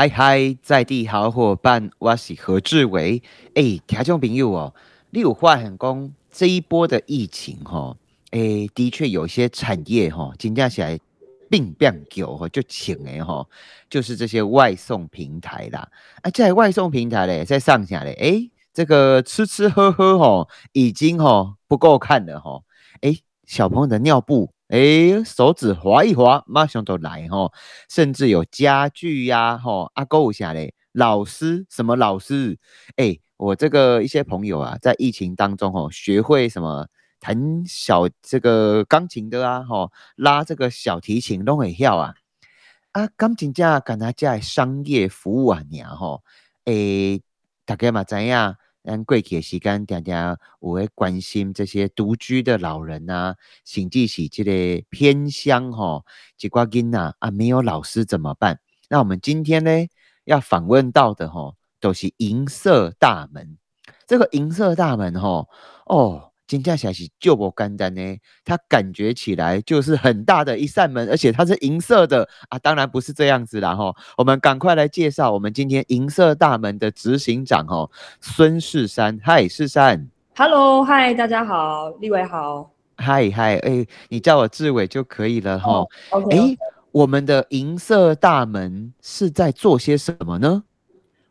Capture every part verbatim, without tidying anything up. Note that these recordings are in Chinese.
嗨嗨，在地好伙伴，我是何志伟。哎，听众朋友哦，你有发现讲这一波的疫情吼、诶，的确有些产业吼、真正起来并变久吼，就请诶吼，就是这些外送平台啦。啊，这些外送平台嘞，在上下嘞，哎，这个吃吃喝喝吼，已经吼不够看了吼。哎，小朋友的尿布，哎，手指划一划，马上都来吼。甚至有家具呀、吼啊，购物下嘞，老师什么老师，哎，我这个一些朋友啊，在疫情当中哦，学会什么弹小这个钢琴的啊，吼、拉这个小提琴都会跳啊，啊，钢琴架敢他架商业服务啊，娘吼，诶，大家嘛知影，咱过去的时间常常有会关心这些独居的老人啊，甚至是这个偏乡吼，一寡囡仔啊，没有老师怎么办？那我们今天呢，要访问到的吼，都、就是银色大门。这个银色大门吼，哦，真正起来是就不简单呢。它感觉起来就是很大的一扇门，而且它是银色的啊。当然不是这样子啦吼。我们赶快来介绍我们今天银色大门的执行长吼，孙世山。嗨，世山。Hello，嗨，大家好，立伟好。嗨嗨，哎，你叫我志伟就可以了吼。OK，, 哎，我们的银色大门是在做些什么呢？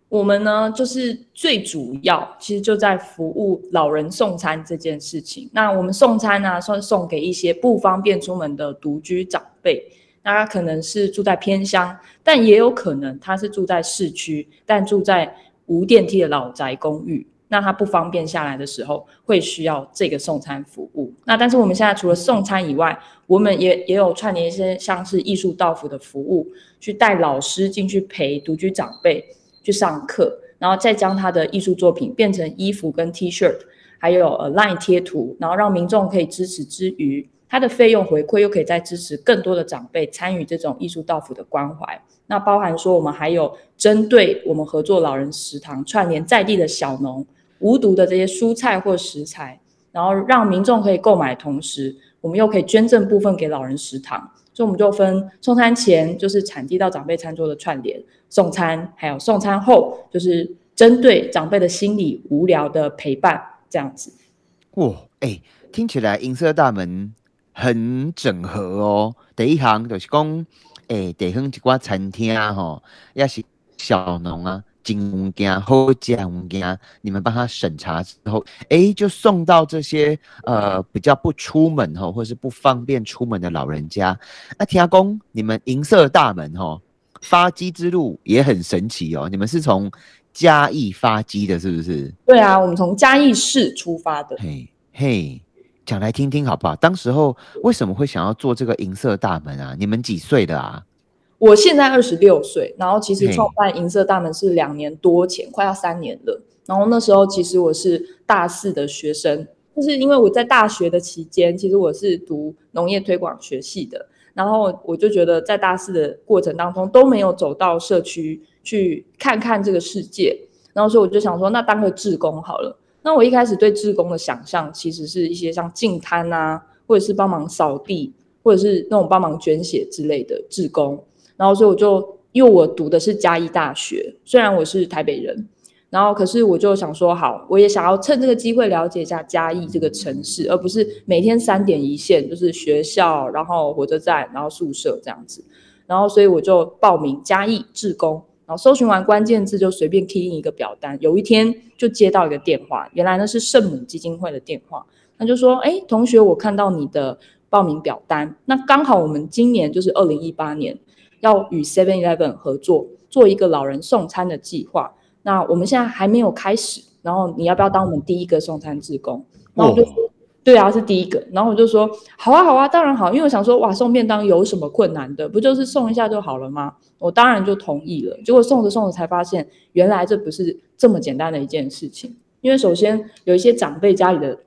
我们呢，就是最主要，其实就在服务老人送餐这件事情。那我们送餐呢、啊，算送给一些不方便出门的独居长辈。那他可能是住在偏乡，但也有可能他是住在市区，但住在无电梯的老宅公寓。那他不方便下来的时候，会需要这个送餐服务。那但是我们现在除了送餐以外，我们也也有串联一些像是艺术到府的服务，去带老师进去陪独居长辈去上课，然后再将他的艺术作品变成衣服跟 T 恤，还有 LINE 贴图，然后让民众可以支持之余，他的费用回馈又可以再支持更多的长辈参与这种艺术到府的关怀。那包含说我们还有针对我们合作老人食堂，串联在地的小农无毒的这些蔬菜或食材，然后让民众可以购买，同时我们又可以捐赠部分给老人食堂。所以我们就分送餐前就是产地到长辈餐桌的串联送餐，还有送餐后就是针对长辈的心理无聊的陪伴这样子。哇，欸，听起来银色大门很整合哦。第一行就是说，欸，地方一些餐厅啊，吼，也是小农啊，真有物好吃的物件，你们帮他审查之后，哎，就送到这些呃比较不出门吼，或是不方便出门的老人家。那听说你们银色大门吼发迹之路也很神奇哦，你们是从嘉义发迹的，是不是？对啊，我们从嘉义市出发的。嘿，嘿，讲来听听好不好？当时候为什么会想要做这个银色大门啊？你们几岁了啊？我现在二十六岁，然后其实创办银色大门是两年多前，快要三年了。然后那时候其实我是大四的学生，就是因为我在大学的期间，其实我是读农业推广学系的，然后我就觉得在大四的过程当中都没有走到社区去看看这个世界，然后所以我就想说，那当个志工好了。那我一开始对志工的想象其实是一些像净摊啊，或者是帮忙扫地，或者是那种帮忙捐血之类的志工。然后所以我就，因为我读的是嘉义大学，虽然我是台北人，然后可是我就想说，好，我也想要趁这个机会了解一下嘉义这个城市，而不是每天三点一线，就是学校，然后火车站，然后宿舍这样子。然后所以我就报名嘉义志工，然后搜寻完关键字就随便 key in 一个表单，有一天就接到一个电话，原来那是圣母基金会的电话，那就说，哎，同学，我看到你的报名表单，那刚好我们今年就是二零一八年。要与 seven eleven 合作做一个老人送餐的计划，那我们现在还没有开始，然后你要不要当我们第一个送餐志工？然后我就说、哦、对啊，是第一个。然后我就说好啊好啊，当然好，因为我想说，哇，送便当有什么困难的，不就是送一下就好了吗？我当然就同意了。结果送着送着才发现，原来这不是这么简单的一件事情。因为首先有一些长辈家里的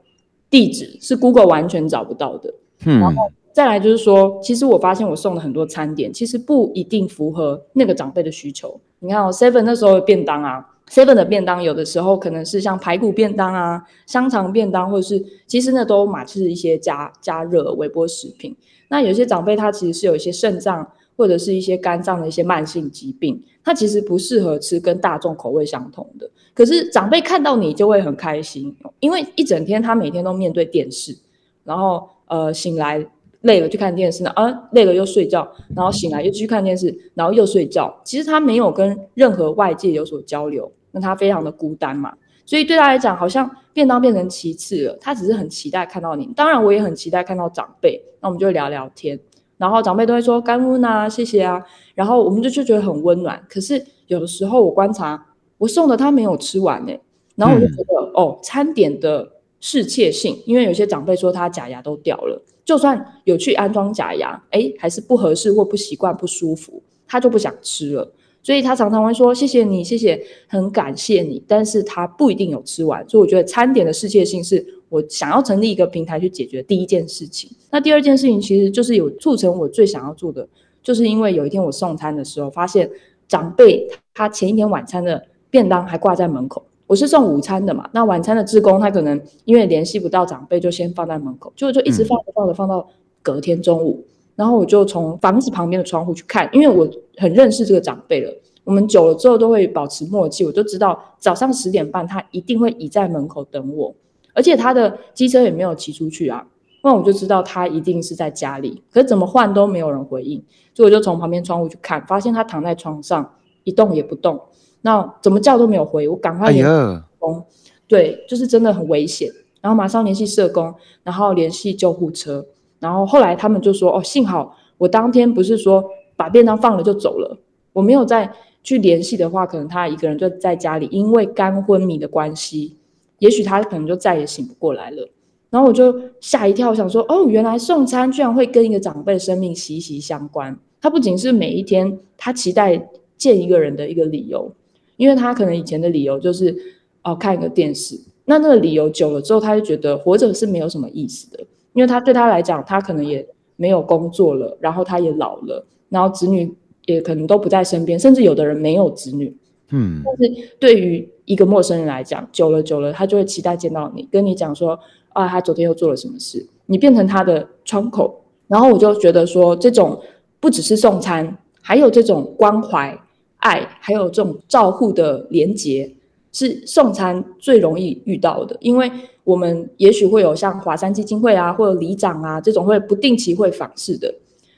地址是 Google 完全找不到的、嗯、然后再来就是说，其实我发现我送了很多餐点，其实不一定符合那个长辈的需求。你看哦 ，Seven 那时候的便当啊 ，Seven 的便当有的时候可能是像排骨便当啊、香肠便当，或者是其实那都嘛是一些加加热微波食品。那有些长辈他其实是有一些肾脏或者是一些肝脏的一些慢性疾病，它其实不适合吃跟大众口味相同的。可是长辈看到你就会很开心，因为一整天他每天都面对电视，然后呃醒来累了就看电视，啊累了又睡觉，然后醒来又去看电视，然后又睡觉。其实他没有跟任何外界有所交流，那他非常的孤单嘛。所以对他来讲，好像便当变成其次了，他只是很期待看到你。当然我也很期待看到长辈，那我们就聊聊天，然后长辈都会说感恩啊，谢谢啊，然后我们就就觉得很温暖。可是有的时候我观察我送的他没有吃完、欸、然后我就觉得、嗯、哦，餐点的适切性，因为有些长辈说他假牙都掉了，就算有去安装假牙，哎，还是不合适或不习惯不舒服，他就不想吃了。所以他常常会说谢谢你，谢谢，很感谢你，但是他不一定有吃完。所以我觉得餐点的适切性是我想要成立一个平台去解决第一件事情。那第二件事情其实就是有促成我最想要做的，就是因为有一天我送餐的时候发现长辈他前一天晚餐的便当还挂在门口，我是送午餐的嘛，那晚餐的志工他可能因为联系不到长辈就先放在门口，就就一直放着放着放到隔天中午、嗯、然后我就从房子旁边的窗户去看，因为我很认识这个长辈了，我们久了之后都会保持默契，我就知道早上十点半他一定会倚在门口等我，而且他的机车也没有骑出去啊，那我就知道他一定是在家里，可是怎么换都没有人回应，所以我就从旁边窗户去看，发现他躺在床上一动也不动，那怎么叫都没有回，我赶快联系社工、哎、对，就是真的很危险，然后马上联系社工，然后联系救护车，然后后来他们就说哦，幸好我当天不是说把便当放了就走了，我没有再去联系的话，可能他一个人就在家里，因为肝昏迷的关系，也许他可能就再也醒不过来了。然后我就吓一跳，想说哦，原来送餐居然会跟一个长辈的生命息息相关，他不仅是每一天他期待见一个人的一个理由，因为他可能以前的理由就是、哦、看一个电视，那那个理由久了之后他就觉得活着是没有什么意思的，因为他对他来讲他可能也没有工作了，然后他也老了，然后子女也可能都不在身边，甚至有的人没有子女、嗯、但是对于一个陌生人来讲，久了久了他就会期待见到你，跟你讲说啊，他昨天又做了什么事，你变成他的窗口。然后我就觉得说这种不只是送餐，还有这种关怀爱还有这种照护的连结是送餐最容易遇到的，因为我们也许会有像华山基金会啊或者里长啊这种会不定期会访视的，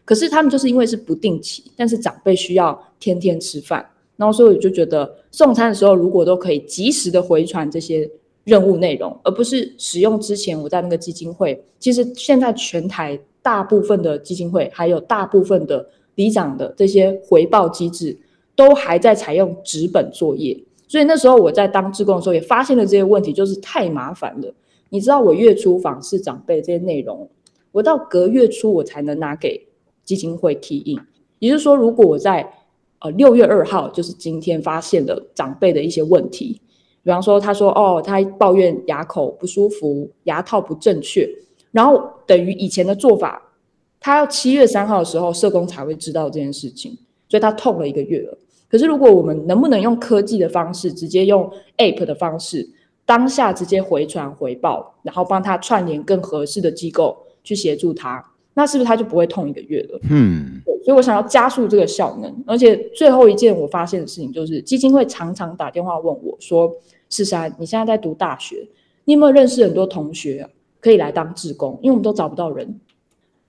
可是他们就是因为是不定期，但是长辈需要天天吃饭，然后所以我就觉得送餐的时候如果都可以及时的回传这些任务内容，而不是使用之前我在那个基金会，其实现在全台大部分的基金会还有大部分的里长的这些回报机制都还在采用纸本作业，所以那时候我在当志工的时候也发现了这些问题，就是太麻烦了。你知道我月初访视长辈这些内容，我到隔月初我才能拿给基金会 key in， 也就是说如果我在呃六月二号就是今天发现了长辈的一些问题，比方说他说哦，他抱怨牙口不舒服，牙套不正确，然后等于以前的做法，他要七月三号的时候社工才会知道这件事情，所以他痛了一个月了。可是如果我们能不能用科技的方式，直接用 app 的方式，当下直接回传回报，然后帮他串联更合适的机构去协助他，那是不是他就不会痛一个月了？嗯，所以我想要加速这个效能。而且最后一件我发现的事情就是基金会常常打电话问我说，世珊，你现在在读大学，你有没有认识很多同学、啊、可以来当志工，因为我们都找不到人。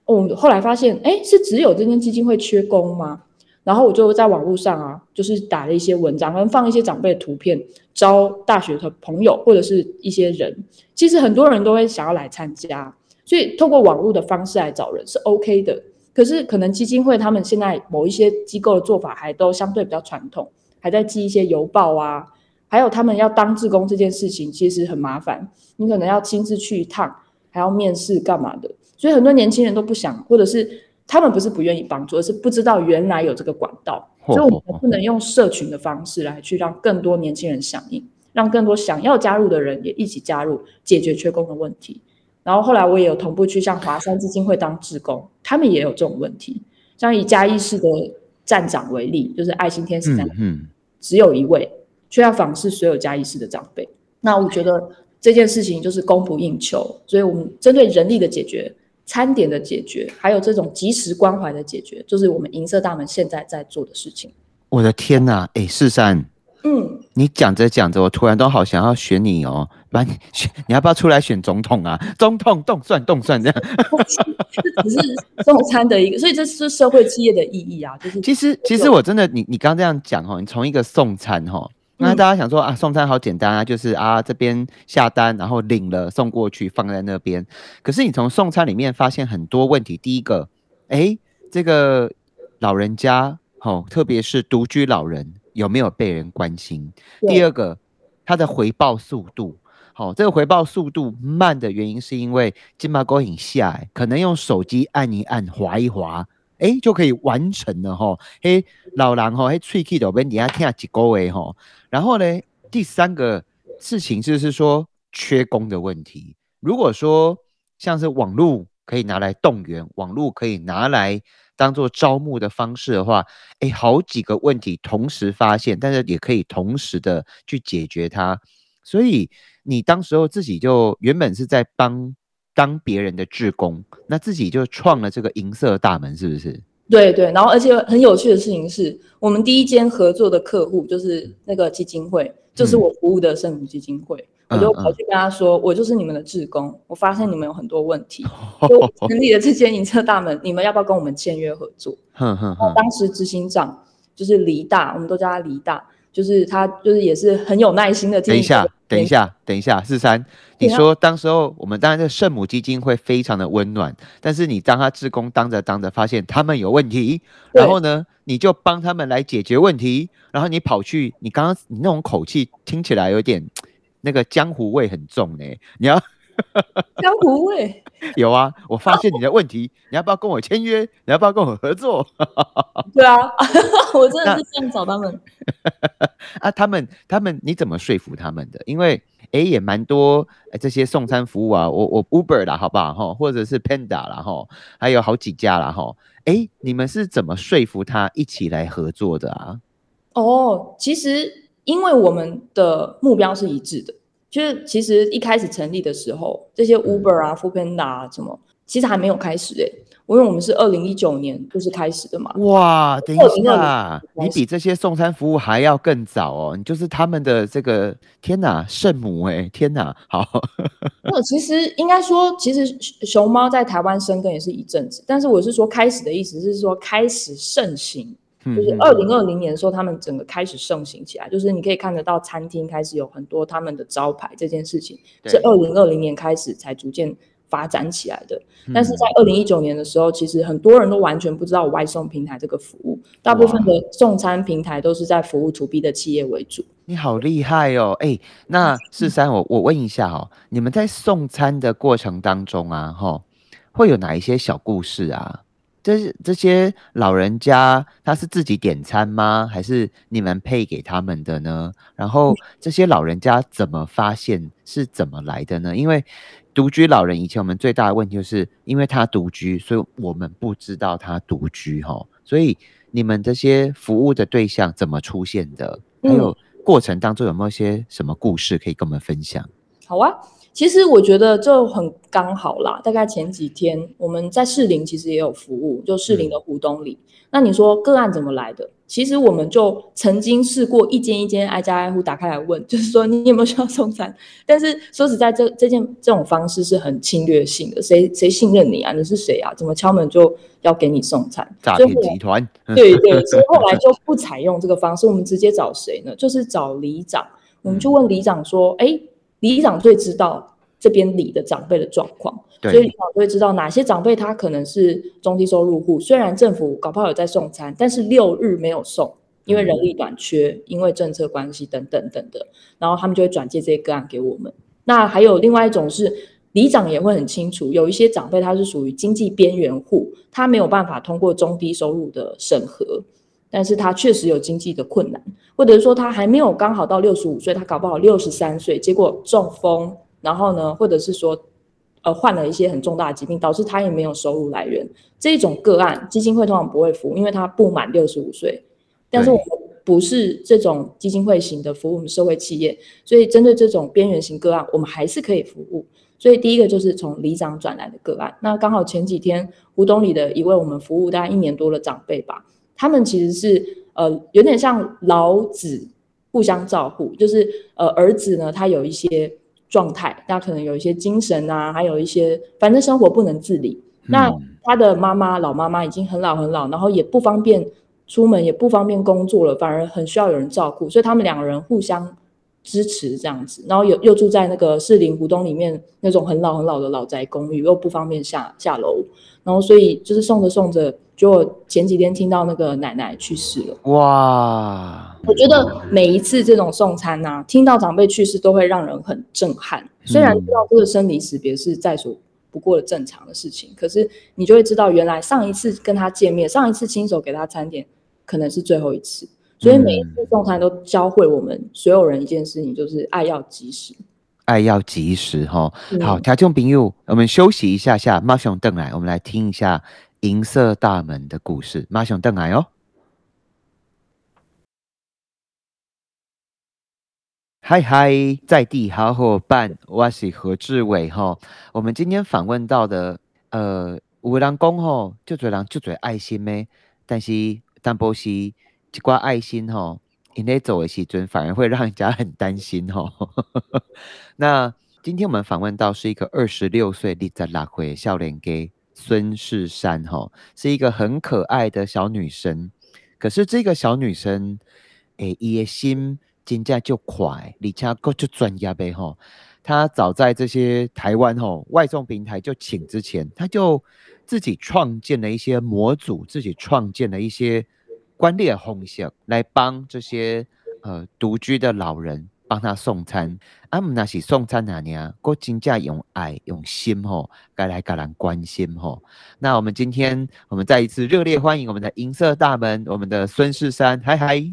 我们后来发现哎，是只有这间基金会缺工吗？然后我就在网络上啊，就是打了一些文章跟放一些长辈的图片，招大学的朋友或者是一些人，其实很多人都会想要来参加，所以透过网络的方式来找人是 OK 的。可是可能基金会他们现在某一些机构的做法还都相对比较传统，还在寄一些邮报啊，还有他们要当志工这件事情其实很麻烦，你可能要亲自去一趟，还要面试干嘛的，所以很多年轻人都不想，或者是他们不是不愿意帮助，而是不知道原来有这个管道，所以我们不能用社群的方式来去让更多年轻人响应，让更多想要加入的人也一起加入，解决缺工的问题。然后后来我也有同步去向华山基金会当志工，他们也有这种问题，像以嘉义市的站长为例，就是爱心天使站、嗯嗯、只有一位，却要访视所有嘉义市的长辈。那我觉得这件事情就是供不应求，所以我们针对人力的解决餐点的解决，还有这种即时关怀的解决，就是我们银色大门现在在做的事情。我的天哪、啊，哎、欸，世珊，嗯，你讲着讲着，我突然都好想要选你哦，不然 你, 你要不要出来选总统啊？总统动算动算这样，这只是送餐的一个，所以这是社会企业的意义啊。就是其实其实我真的，你你刚刚这样讲哦，你从一个送餐哦。那大家想说啊，送餐好简单啊，就是啊这边下单，然后领了送过去，放在那边。可是你从送餐里面发现很多问题。第一个，哎，这个老人家，哦，特别是独居老人，有没有被人关心？第二个，他的回报速度。好、哦，这个回报速度慢的原因是因为金马勾引下来，可能用手机按一按，滑一滑。哎，就可以完成了吼。嘿，老人吼，嘿，喙齿都变底下听几个月吼。然后呢，第三个事情就是说缺工的问题。如果说像是网络可以拿来动员，网络可以拿来当做招募的方式的话，哎，好几个问题同时发现，但是也可以同时的去解决它。所以你当时候自己就原本是在帮。当别人的志工，那自己就创了这个银色大门，是不是？对对，然后而且很有趣的事情是，我们第一间合作的客户就是那个基金会，就是我服务的圣母基金会。嗯、我就跑去跟他说、嗯嗯，我就是你们的志工，我发现你们有很多问题，嗯、所以我成立了这间银色大门，你们要不要跟我们签约合作？嗯嗯嗯、当时执行长就是黎大，我们都叫他黎大。就是他，就是也是很有耐心的。等一下，等一下，等一下，四三，你说当时候我们当然这圣母基金会非常的温暖，但是你当他志工当着当着发现他们有问题，然后呢，你就帮他们来解决问题，然后你跑去，你刚刚你那种口气听起来有点那个江湖味很重呢、欸，你要江湖味有啊，我发现你的问题，你要不要跟我签约？你要不要跟我合作？对啊，我真的是这样找他们。啊，他们他们你怎么说服他们的？因为哎、欸、也蛮多、欸、这些送餐服务啊，我我 Uber 啦，好不好？或者是 Panda 啦，吼，还有好几家啦，吼。哎、欸，你们是怎么说服他一起来合作的啊？哦，其实因为我们的目标是一致的。就是其实一开始成立的时候，这些 Uber 啊、Foodpanda 啊什么，其实还没有开始哎、欸，因为我们是二零一九年就是开始的嘛。哇，等一下，你比这些送餐服务还要更早哦，你就是他们的这个天哪圣母哎、欸，天哪好。我其实应该说，其实熊猫在台湾生根也是一阵子，但是我是说开始的意思是说开始盛行。就是二零二零年的时候，他们整个开始盛行起来，就是你可以看得到餐厅开始有很多他们的招牌，这件事情是二零二零年开始才逐渐发展起来的。但是在二零一九年的时候，其实很多人都完全不知道外送平台这个服务，大部分的送餐平台都是在服务 to B 的企业为主。你好厉害哦！哎、欸，那世珊，我我问一下哦，你们在送餐的过程当中啊，吼，会有哪一些小故事啊？这, 这些老人家他是自己点餐吗？还是你们配给他们的呢？然后这些老人家怎么发现是怎么来的呢？因为独居老人以前我们最大的问题就是因为他独居，所以我们不知道他独居、哦、所以你们这些服务的对象怎么出现的？还有过程当中有没有些什么故事可以跟我们分享？好啊，其实我觉得这很刚好啦。大概前几天我们在士林其实也有服务，就士林的湖东里、嗯。那你说个案怎么来的？其实我们就曾经试过一间一间挨家挨户打开来问，就是说你有没有需要送餐？但是说实在，这这件这种方式是很侵略性的，谁谁信任你啊？你是谁啊？怎么敲门就要给你送餐？诈骗集团。对对，所以后来就不采用这个方式，我们直接找谁呢？就是找里长，我们就问里长说，哎、嗯。欸里长最知道这边里的长辈的状况，所以里长就会知道哪些长辈他可能是中低收入户，虽然政府搞不好有在送餐，但是六日没有送，因为人力短缺，因为政策关系等等等的，然后他们就会转介这些个案给我们。那还有另外一种是，里长也会很清楚，有一些长辈他是属于经济边缘户，他没有办法通过中低收入的审核。但是他确实有经济的困难，或者说他还没有刚好到六十五岁，他搞不好六十三岁，结果中风，然后呢，或者是说，呃，患了一些很重大的疾病，导致他也没有收入来源。这种个案，基金会通常不会服务，因为他不满六十五岁。但是我们不是这种基金会型的服务，我们社会企业，所以针对这种边缘型个案，我们还是可以服务。所以第一个就是从里长转来的个案。那刚好前几天胡同里的一位我们服务大概一年多的长辈吧，他们其实是呃有点像老子互相照顾，就是呃儿子呢他有一些状态，那可能有一些精神啊，还有一些反正生活不能自理。那他的妈妈老妈妈已经很老很老，然后也不方便出门，也不方便工作了，反而很需要有人照顾，所以他们两个人互相支持这样子。然后有又住在那个士林胡同里面那种很老很老的老宅公寓，又不方便下下楼，然后所以就是送着送着，就前几天听到那个奶奶去世了。哇！我觉得每一次这种送餐啊，听到长辈去世都会让人很震撼。虽然知道这个生离死别是在所不过的正常的事情，可是你就会知道，原来上一次跟他见面，上一次亲手给他餐点，可能是最后一次。所以每一次送餐都教会我们所有人一件事情，就是爱要及时。爱要及时哈、哦嗯。好，听众朋友，我们休息一下下，马上回来，我们来听一下银色大门的故事。马上回来哦。嗨嗨，在地好伙伴，我是何志伟哈、哦。我们今天访问到的，呃，有人讲吼，就做人就做爱心的，但是但不是一挂爱心吼、哦，因在走的时阵反而会让人家很担心吼、哦。那今天我们访问到是一个二十六岁、二十六岁的少年家孙世珊吼、哦，是一个很可爱的小女生。可是这个小女生，诶、欸，伊的心。真的很快，而且又很专业的吼。他早在这些台湾吼外送平台就请之前，他就自己创建了一些模组，自己创建了一些管理的方式来帮这些呃独居的老人帮他送餐。啊，不只是送餐而已，又真的用爱用心吼，该来给人关心吼。那我们今天我们再一次热烈欢迎我们的银色大门，我们的孙世珊，嗨嗨。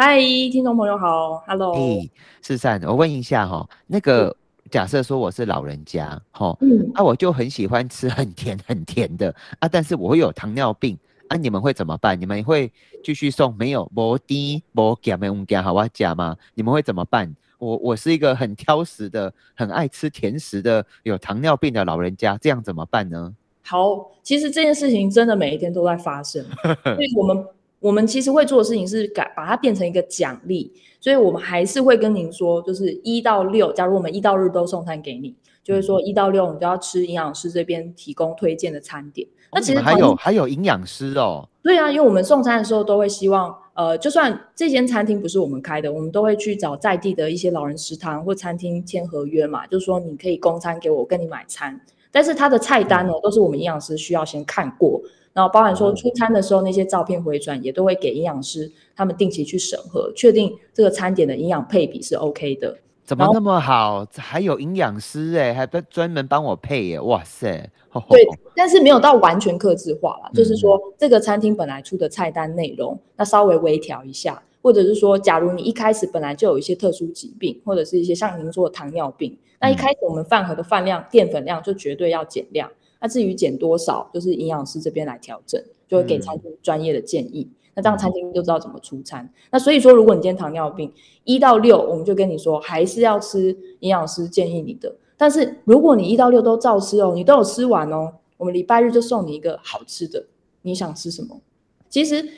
嗨，听众朋友好 ，Hello。哎，世珊，我问一下哈、哦，那个假设说我是老人家哈、哦嗯，啊，我就很喜欢吃很甜很甜的啊，但是我会有糖尿病啊，你们会怎么办？你们会继续送没有？无甜无咸的物件好我吃吗？你们会怎么办？我我是一个很挑食的，很爱吃甜食的，有糖尿病的老人家，这样怎么办呢？好，其实这件事情真的每一天都在发生，所以我们。我们其实会做的事情是把它变成一个奖励，所以我们还是会跟您说，就是一到六，假如我们一到日都送餐给你，就会说一到六你就要吃营养师这边提供推荐的餐点。哦、那其实还有还有营养师哦。对啊，因为我们送餐的时候都会希望，呃，就算这间餐厅不是我们开的，我们都会去找在地的一些老人食堂或餐厅签合约嘛，就说你可以供餐给我，我跟你买餐。但是它的菜单呢，都是我们营养师需要先看过。然后包含说出餐的时候那些照片回转也都会给营养师他们定期去审核，确定这个餐点的营养配比是 OK 的。怎么那么好，还有营养师哎、欸，还专门帮我配耶、欸！哇塞，吼吼对，但是没有到完全客制化啦、嗯、就是说这个餐厅本来出的菜单内容，那稍微微调一下，或者是说假如你一开始本来就有一些特殊疾病，或者是一些像您说的糖尿病，那一开始我们饭盒的饭量、淀粉量就绝对要减量。那至于减多少，就是营养师这边来调整，就会给餐厅专业的建议。嗯、那这样餐厅就知道怎么出餐。那所以说，如果你今天糖尿病一到六，我们就跟你说还是要吃营养师建议你的。但是如果你一到六都照吃哦，你都有吃完哦，我们礼拜日就送你一个好吃的，你想吃什么？其实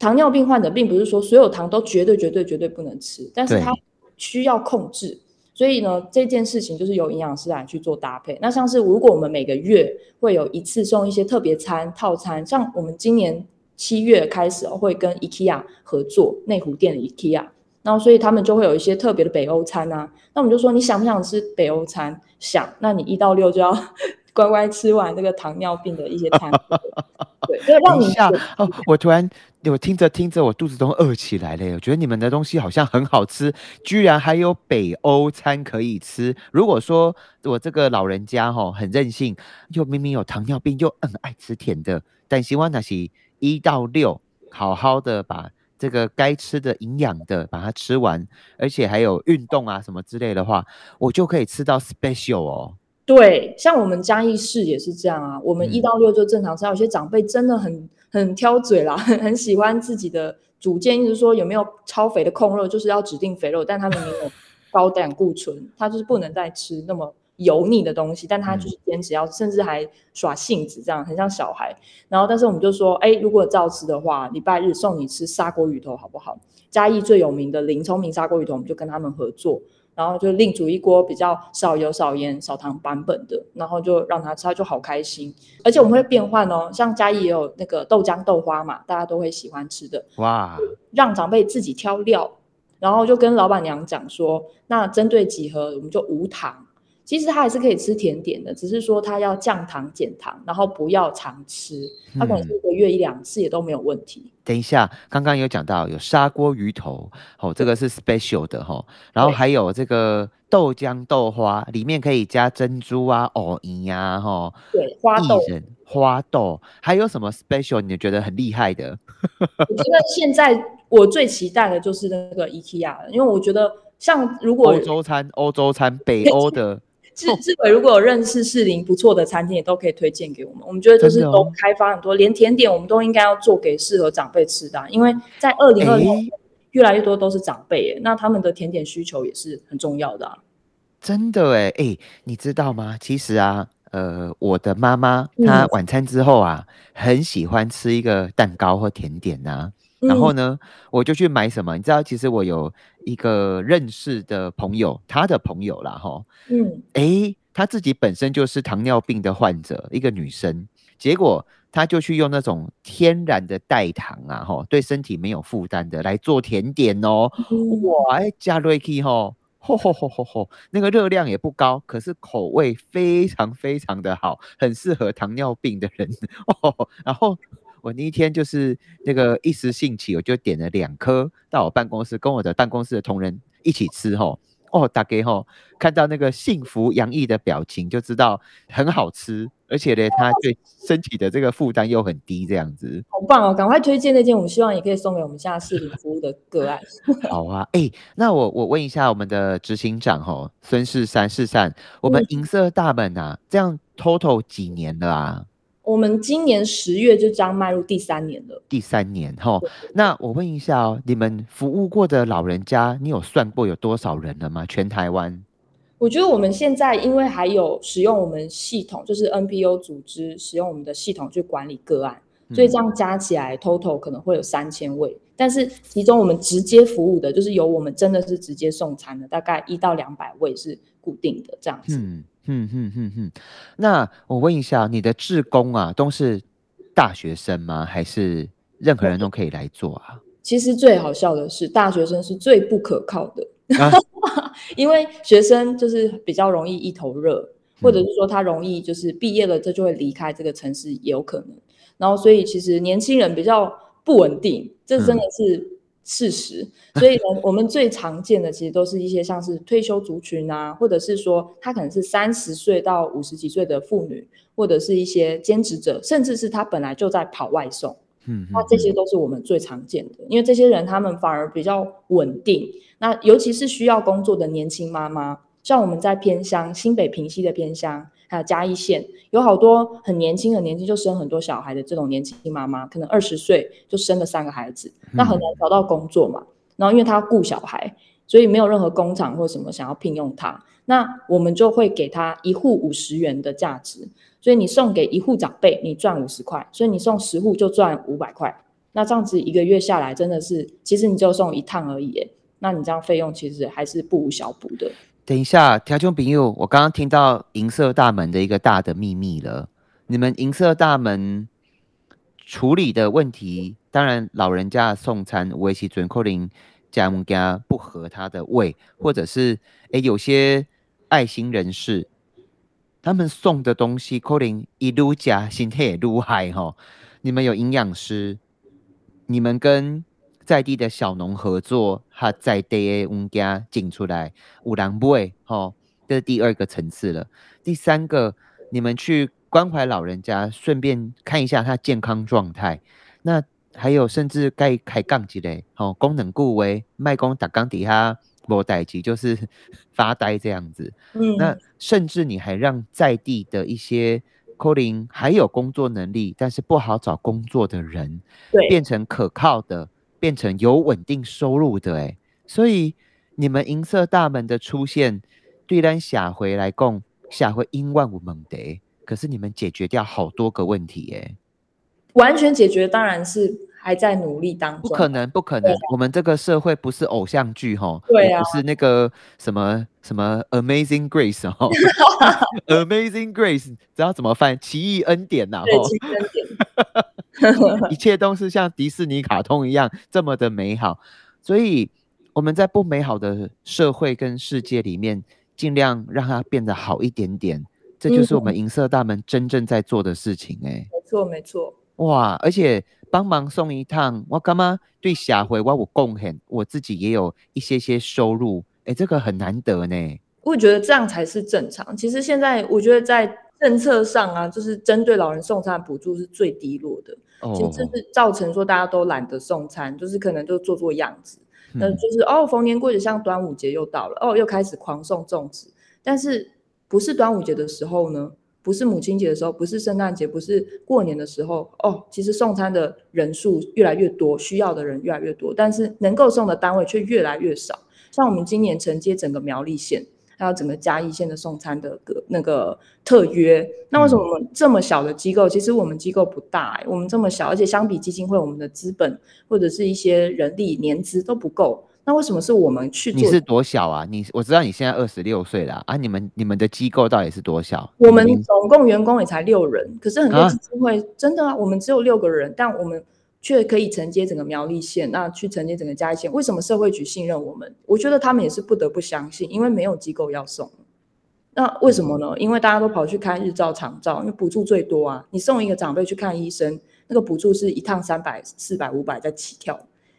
糖尿病患者并不是说所有糖都绝对绝对绝对不能吃，但是他需要控制。所以呢，这件事情就是由营养师来去做搭配。那像是如果我们每个月会有一次送一些特别餐套餐，像我们今年七月开始、哦、会跟 IKEA 合作，内湖店的 IKEA， 然后所以他们就会有一些特别的北欧餐啊。那我们就说你想不想吃北欧餐？想，那你一到六就要乖乖吃完这个糖尿病的一些餐。对，就让你下哦。我突然我听着听着，我肚子都饿起来了。我觉得你们的东西好像很好吃，居然还有北欧餐可以吃。如果说我这个老人家、哦、很任性，又明明有糖尿病，又很爱吃甜的，但希望那是一到六，好好的把这个该吃的营养的把它吃完，而且还有运动啊什么之类的话，我就可以吃到 special 哦。对，像我们嘉义市也是这样啊。我们一到六就正常吃，有些长辈真的很很挑嘴啦，很喜欢自己的主见，就是说有没有超肥的控肉，就是要指定肥肉，但他们没有高胆固醇，他就是不能再吃那么油腻的东西，但他就是坚持要，甚至还耍性子，这样很像小孩。然后但是我们就说，哎，如果照吃的话，礼拜日送你吃砂锅鱼头好不好？嘉义最有名的林聪明砂锅鱼头，我们就跟他们合作，然后就另煮一锅比较少油少盐少糖版本的，然后就让他吃，他就好开心。而且我们会变换哦，像嘉义也有那个豆浆豆花嘛，大家都会喜欢吃的。哇，让长辈自己挑料，然后就跟老板娘讲说，那针对几何我们就无糖。其实他还是可以吃甜点的，只是说他要降糖减糖，然后不要常吃，他可能一个月一两次也都没有问题。嗯、等一下，刚刚有讲到有砂锅鱼头、哦、这个是 special 的、哦、然后还有这个豆浆豆花，里面可以加珍珠啊、藕泥啊、哦、对，花豆花豆，还有什么 special 你觉得很厉害的？我觉得现在我最期待的就是那个 IKEA， 因为我觉得像如果欧洲餐欧洲餐北欧的志伟如果有认识士林不错的餐厅，也都可以推荐给我们。我们觉得就是都开发很多，哦、连甜点我们都应该要做给适合长辈吃的、啊，因为在二零二零年越来越多都是长辈、欸，那他们的甜点需求也是很重要的、啊。真的哎、欸、哎、欸，你知道吗？其实啊，呃，我的妈妈她晚餐之后啊，很喜欢吃一个蛋糕或甜点啊。然后呢、嗯、我就去买什么，你知道其实我有一个认识的朋友，他的朋友啦齁、嗯欸、他自己本身就是糖尿病的患者，一个女生，结果他就去用那种天然的代糖啊齁，对身体没有负担的来做甜点哦、嗯、哇加瑞基齁吼吼吼吼吼，那个热量也不高，可是口味非常非常的好，很适合糖尿病的人哦。然后我那一天就是那个一时兴起，我就点了两颗到我办公室，跟我的办公室的同仁一起吃吼。哦，大家吼，看到那个幸福洋溢的表情，就知道很好吃，而且呢，它对身体的这个负担又很低，这样子。好棒哦！赶快推荐那件，我们希望也可以送给我们下士林服务的个案。好啊，哎、欸，那我我问一下我们的执行长吼，孙世山世山，我们银色大门啊，嗯、这样 total 几年了啊？我们今年十月就将迈入第三年了。第三年齁，那我问一下哦，你们服务过的老人家，你有算过有多少人了吗？全台湾？我觉得我们现在因为还有使用我们系统，就是 N P O 组织使用我们的系统去管理个案，所以这样加起来 total 可能会有三千位。嗯、但是其中我们直接服务的，就是由我们真的是直接送餐的，大概一到两百位是固定的这样子。嗯嗯嗯嗯嗯，那我问一下，你的志工啊，都是大学生吗？还是任何人都可以来做啊？其实最好笑的是，大学生是最不可靠的，啊、因为学生就是比较容易一头热，或者是说他容易就是毕业了，这就会离开这个城市也有可能。然后，所以其实年轻人比较不稳定，这真的是。嗯事实，所以呢，我们最常见的其实都是一些像是退休族群啊，或者是说他可能是三十岁到五十几岁的妇女，或者是一些兼职者，甚至是他本来就在跑外送，嗯，那这些都是我们最常见的，因为这些人他们反而比较稳定，那尤其是需要工作的年轻妈妈，像我们在偏乡，新北平溪的偏乡。还有嘉义县有好多很年轻很年轻就生很多小孩的这种年轻妈妈，可能二十岁就生了三个孩子，那很难找到工作嘛。然后因为她要顾小孩，所以没有任何工厂或什么想要聘用她，那我们就会给她一户五十元的价值，所以你送给一户长辈，你赚五十块，所以你送十户就赚五百块。那这样子一个月下来，真的是其实你就送一趟而已耶，那你这样费用其实还是不无小补的。等一下，听众朋友，我刚刚听到银色大门的一个大的秘密了。你们银色大门处理的问题，当然老人家送餐，有的时候可能吃东西不合他的胃，或者是诶有些爱心人士，他们送的东西可能一路加身体越害吼。你们有营养师，你们跟在地的小农合作，他在地的物件进出来，有人买吼，这是第二个层次了。第三个，你们去关怀老人家，顺便看一下他健康状态。那还有，甚至该开杠之类，吼、哦，功能固为卖功打钢底下无代志，就是发呆这样子。嗯，那甚至你还让在地的一些。可能还有工作能力，但是不好找工作的人，变成可靠的。变成有稳定收入的、欸、所以你们银色大门的出现对咱社会来讲下会因万无猛得，可是你们解决掉好多个问题耶、欸。完全解决当然是还在努力当中，不可能不可能、啊、我们这个社会不是偶像剧吼，对、啊、也不是那个什么什么 Amazing Grace 吼Amazing Grace 知道怎么翻奇异恩典呐、啊、吼，奇异恩典一切都是像迪士尼卡通一样这么的美好，所以我们在不美好的社会跟世界里面尽量让它变得好一点点，这就是我们银色大门真正在做的事情、欸嗯、没错没错，哇！而且帮忙送一趟，我感觉对社会我有贡献，我自己也有一些些收入，哎，这个很难得呢。我觉得这样才是正常。其实现在我觉得在政策上啊，就是针对老人送餐补助是最低落的，哦、其实这是造成说大家都懒得送餐，就是可能就做做样子，那、嗯、就是哦，逢年过节像端午节又到了，哦，又开始狂送粽子，但是不是端午节的时候呢？不是母亲节的时候，不是圣诞节，不是过年的时候哦。其实送餐的人数越来越多，需要的人越来越多，但是能够送的单位却越来越少。像我们今年承接整个苗栗县，还有整个嘉义县的送餐的那个特约，那为什么我们这么小的机构？其实我们机构不大、欸，我们这么小，而且相比基金会，我们的资本或者是一些人力、年资都不够。那为什么是我们去做？你是多小啊？你我知道你现在二十六岁啦啊！你们你们的机构到底是多小？我们总共员工也才六人，可是很多基金会、啊、真的啊，我们只有六个人，但我们却可以承接整个苗栗县，那去承接整个嘉义县。为什么社会局信任我们？我觉得他们也是不得不相信，因为没有机构要送。那为什么呢？因为大家都跑去看日照、长照，因为补助最多啊。你送一个长辈去看医生，那个补助是一趟三百、四百、五百在起跳。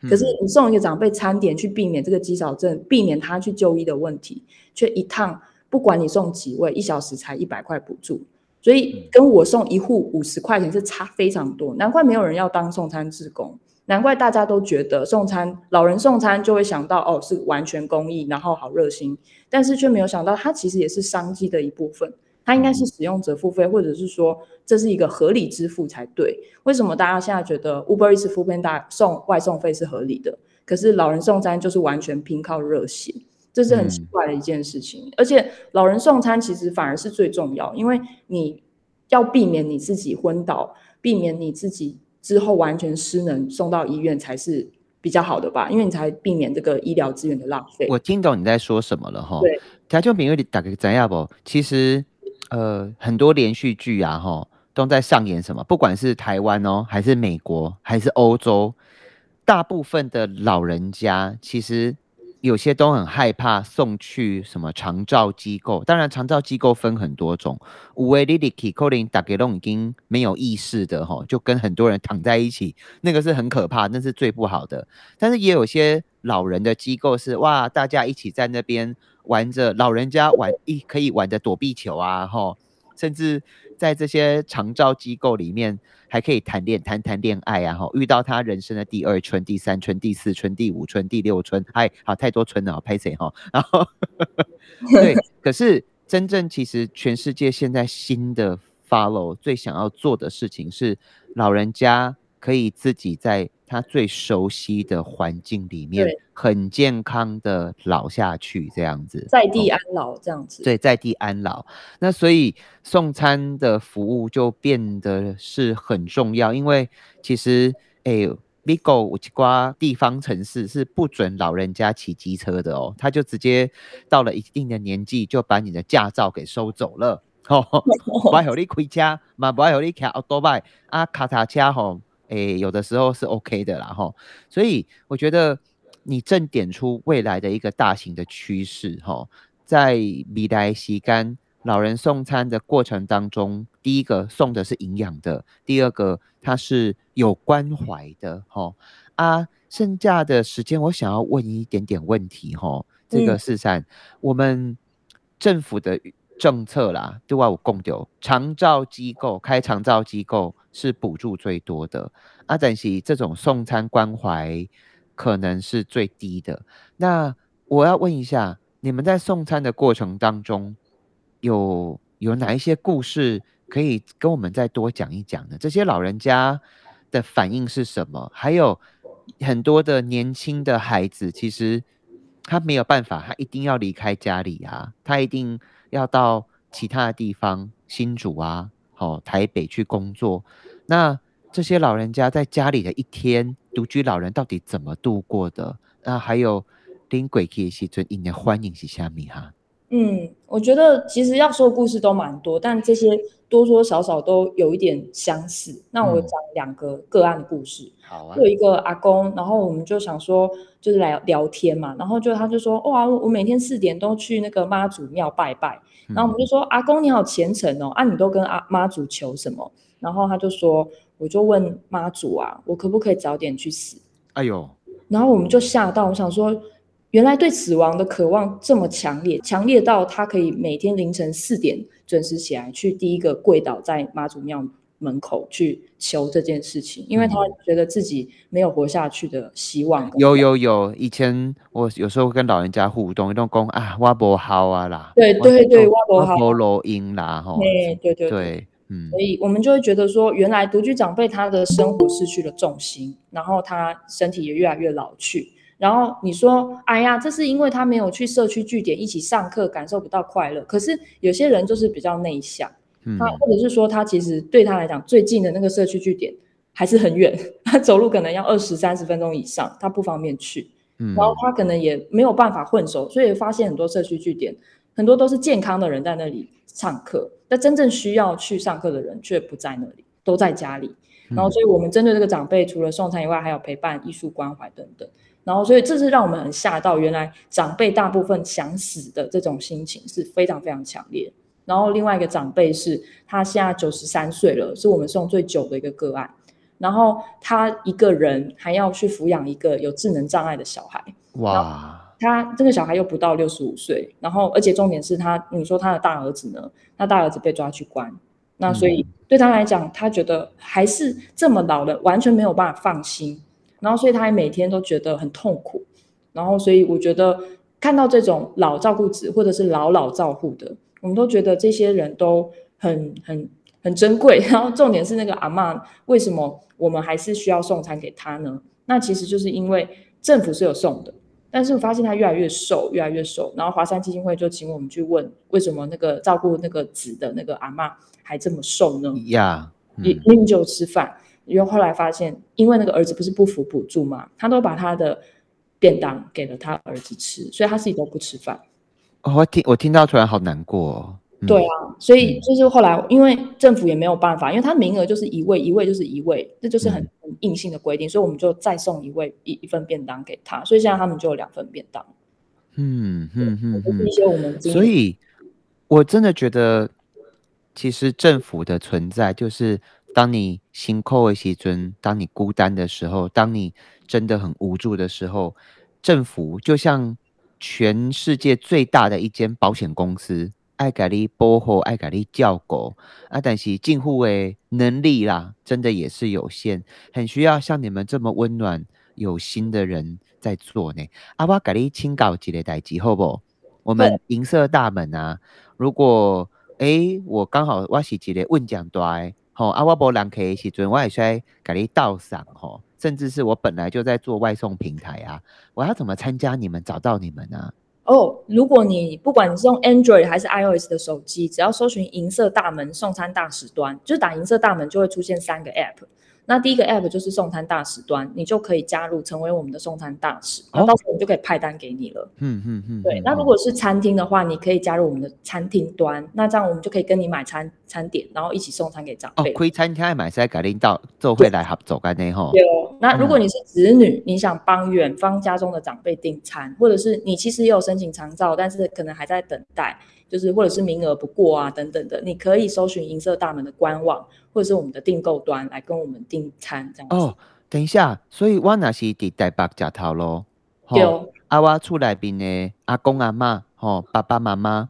可是你送一个长辈餐点去避免这个肌少症，避免他去就医的问题，却一趟不管你送几位，一小时才一百块补助，所以跟我送一户五十块钱是差非常多。难怪没有人要当送餐志工，难怪大家都觉得送餐老人送餐就会想到哦是完全公益，然后好热心，但是却没有想到它其实也是商机的一部分。它应该是使用者付费，或者是说这是一个合理支付才对。为什么大家现在觉得 Uber Eats、Foodpanda 送外送费是合理的，可是老人送餐就是完全拼靠热血，这是很奇怪的一件事情、嗯、而且老人送餐其实反而是最重要，因为你要避免你自己昏倒，避免你自己之后完全失能送到医院才是比较好的吧，因为你才避免这个医疗资源的浪费。我听懂你在说什么了哈。对，听众朋友大家知道吗？其实呃，很多连续剧啊，吼，都在上演什么？不管是台湾哦，还是美国，还是欧洲，大部分的老人家其实有些都很害怕送去什么长照机构。当然，长照机构分很多种，有的你去可能大家都已经没有意识的吼，就跟很多人躺在一起，那个是很可怕，那是最不好的。但是也有些老人的机构是哇，大家一起在那边。玩着老人家玩一可以玩的躲避球啊，吼，甚至在这些长照机构里面还可以谈恋谈谈恋爱啊，吼，遇到他人生的第二春、第三春、第四春、第五春、第六春，哎，好太多春了，拍谁哈？然后对，可是真正其实全世界现在新的 follow 最想要做的事情是，老人家可以自己在他最熟悉的环境里面很健康的老下去，这样子在地安老这样子、哦、对，在地安老。那所以送餐的服务就变得是很重要，因为其实诶、欸、美国有一些地方城市是不准老人家骑机车的哦，他就直接到了一定的年纪就把你的驾照给收走了哦，不要让你开车，也不要让你骑奥多麦啊，卡塔车吼欸、有的时候是 OK 的啦齁，所以我觉得你正点出未来的一个大型的趋势齁，在未来时间老人送餐的过程当中，第一个送的是营养的，第二个它是有关怀的齁啊。剩下的时间我想要问一点点问题齁，这个是三、嗯、我们政府的政策啦，对我有讲到长照机构开长照机构是补助最多的啊，但是这种送餐关怀可能是最低的。那我要问一下，你们在送餐的过程当中有有哪一些故事可以跟我们再多讲一讲呢？这些老人家的反应是什么？还有很多的年轻的孩子其实他没有办法，他一定要离开家里啊，他一定要到其他的地方，新竹啊，哦，台北去工作。那这些老人家在家里的一天，独居老人到底怎么度过的？那还有恁过去的时阵，因的欢迎是虾米哈？嗯，我觉得其实要说的故事都蛮多，但这些多多少少都有一点相似。那我讲两个个案的故事。嗯、好啊。有一个阿公，然后我们就想说，就是来聊天嘛，然后就他就说，哇，我每天四点都去那个妈祖庙拜拜。然后我们就说，嗯、阿公你好虔诚哦，啊你都跟阿妈祖求什么？然后他就说，我就问妈祖啊，我可不可以早点去死？哎呦！然后我们就吓到，我想说。原来对死亡的渴望这么强烈，强烈到他可以每天凌晨四点准时起来，去第一个跪倒在妈祖庙门口去求这件事情，因为他觉得自己没有活下去的希望。嗯、有有有，以前我有时候跟老人家互动，都讲啊，我不好啊啦，对对对，我不好，我录音啦，吼，对对对对。嗯、所以我们就会觉得说，原来独居长辈他的生活失去了重心，然后他身体也越来越老去。然后你说，哎呀，这是因为他没有去社区据点一起上课，感受不到快乐。可是有些人就是比较内向，嗯、他或者是说他其实对他来讲，最近的那个社区据点还是很远，他走路可能要二十三十分钟以上，他不方便去。嗯、然后他可能也没有办法混熟，所以发现很多社区据点，很多都是健康的人在那里上课，但真正需要去上课的人却不在那里，都在家里。然后，所以我们针对这个长辈，除了送餐以外，还有陪伴、艺术关怀等等。然后，所以这是让我们很吓到，原来长辈大部分想死的这种心情是非常非常强烈。然后另外一个长辈是，他现在九十三岁了，是我们送最久的一个个案。然后他一个人还要去抚养一个有智能障碍的小孩。哇！他这个小孩又不到六十五岁，然后而且重点是他，你说他的大儿子呢？他大儿子被抓去关。那所以对他来讲，他觉得还是这么老了，完全没有办法放心。然后所以他每天都觉得很痛苦。然后所以我觉得看到这种老照顾者或者是老老照顾的，我们都觉得这些人都很很很珍贵。然后重点是那个阿嬷，为什么我们还是需要送餐给他呢？那其实就是因为政府是有送的，但是我发现他越来越瘦，越来越瘦。然后华山基金会就请我们去问，为什么那个照顾那个子的那个阿嬷还这么瘦呢？呀、yeah, 嗯，也饮酒吃饭。然后后来发现，因为那个儿子不是不服补助嘛，他都把他的便当给了他儿子吃，所以他自己都不吃饭。哦、我听我听到突然好难过、哦。嗯、对啊，所以就是后来，因为政府也没有办法，因为他名额就是一位一位就是一位，这就是很硬性的规定，所以我们就再送一位 一, 一份便当给他，所以现在他们就有两份便当。嗯嗯嗯，就是一些我们所以，我真的觉得，其实政府的存在就是，当你辛苦的时候，当你孤单的时候，当你真的很无助的时候，政府就像全世界最大的一间保险公司。爱给你保护，爱给你照顾啊！但是政府的能力啦，真的也是有限，很需要像你们这么温暖有心的人在做呢。啊，我给你请教一个代志，好不？我们银色大门啊，如果诶、欸，我刚好我是一个问讲台，吼、哦、啊，我无人客的时阵，我也需要给你倒赏吼、哦，甚至是我本来就在做外送平台啊，我要怎么参加你们，找到你们啊？哦，如果你不管你是用 Android 还是 iOS 的手机，只要搜寻银色大门送餐大使端，就是打银色大门就会出现三个 app。那第一个 app 就是送餐大使端，你就可以加入成为我们的送餐大使，那、哦、到时候我们就可以派单给你了。嗯嗯嗯。对，那如果是餐厅的话，你可以加入我们的餐厅端，那这样我们就可以跟你买餐餐点，然后一起送餐给长辈。哦，开餐厅买菜给领导做会来合作安内吼。对哦，那如果你是子女，嗯、你想帮远方家中的长辈订餐，或者是你其实也有申请长照，但是可能还在等待，就是或者是名额不过啊等等的，你可以搜寻银色大门的官网。或者是我们的订购端来跟我们订餐这样子。哦，等一下，所以我那是在台北吃头咯。对哦。啊，我厝内边的阿公阿嬷、哦、爸爸妈妈，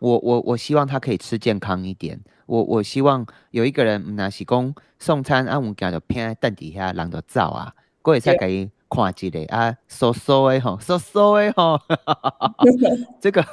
我我我希望他可以吃健康一点。我我希望有一个人唔那是讲送餐，啊，我家就偏等底下人就走啊，我也再给看一下啊，收收的吼，收收的吼，这个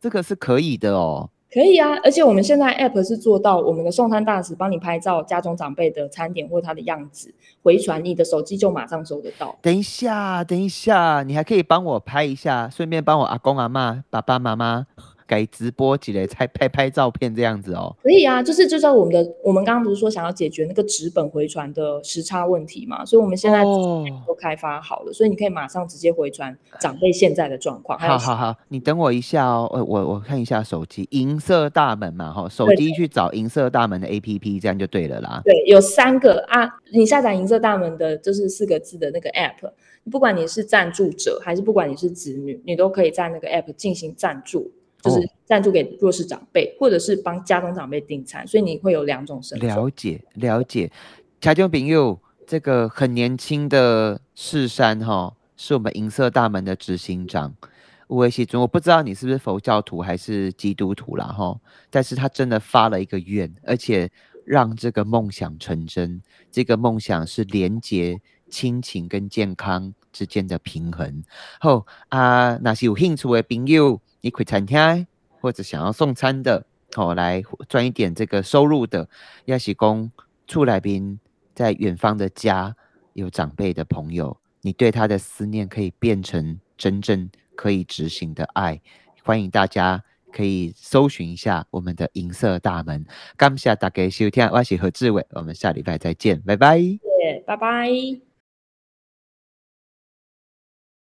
这个是可以的哦。可以啊，而且我们现在 App 是做到我们的送餐大使帮你拍照家中长辈的餐点或他的样子，回传你的手机就马上收得到。等一下，等一下，你还可以帮我拍一下，顺便帮我阿公阿嬷、爸爸妈妈改直播几类才拍拍照片这样子哦？可以啊，就是就是我们的我们刚刚不是说想要解决那个纸本回传的时差问题嘛，所以我们现在都开发好了，哦、所以你可以马上直接回传长辈现在的状况。好好好，你等我一下哦，我我看一下手机，银色大门嘛哈，手机去找银色大门的 A P P， 这样就对了啦。对，有三个啊，你下载银色大门的就是四个字的那个 App， 不管你是赞助者还是不管你是子女，你都可以在那个 App 进行赞助。就是赞助给弱势长辈，或者是帮家中长辈订餐，所以你会有两种身份。了解了解，家中朋友，这个很年轻的世山、哦、是我们银色大门的执行长。我不知道你是不是佛教徒还是基督徒啦、哦、但是他真的发了一个愿，而且让这个梦想成真。这个梦想是连结亲情跟健康之间的平衡。好啊，那是有兴趣的朋友。你开餐厅或者想要送餐的、哦、来赚一点这个收入的，要是说厝内面在远方的家有长辈的朋友，你对他的思念可以变成真正可以执行的爱，欢迎大家可以搜寻一下我们的银色大门。感谢大家收听，我是何志伟，我们下礼拜再见，拜拜，拜拜。